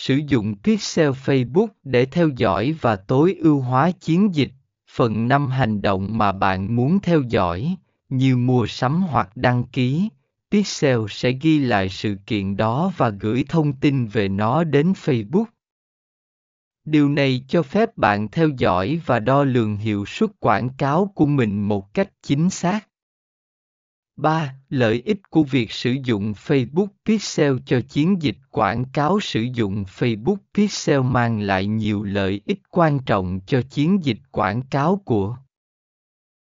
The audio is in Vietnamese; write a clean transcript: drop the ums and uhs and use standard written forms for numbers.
Sử dụng Pixel Facebook để theo dõi và tối ưu hóa chiến dịch, phần 5 hành động mà bạn muốn theo dõi, như mua sắm hoặc đăng ký. Pixel sẽ ghi lại sự kiện đó và gửi thông tin về nó đến Facebook. Điều này cho phép bạn theo dõi và đo lường hiệu suất quảng cáo của mình một cách chính xác. 3. Lợi ích của việc sử dụng Facebook Pixel cho chiến dịch quảng cáo. Sử dụng Facebook Pixel mang lại nhiều lợi ích quan trọng cho chiến dịch quảng cáo của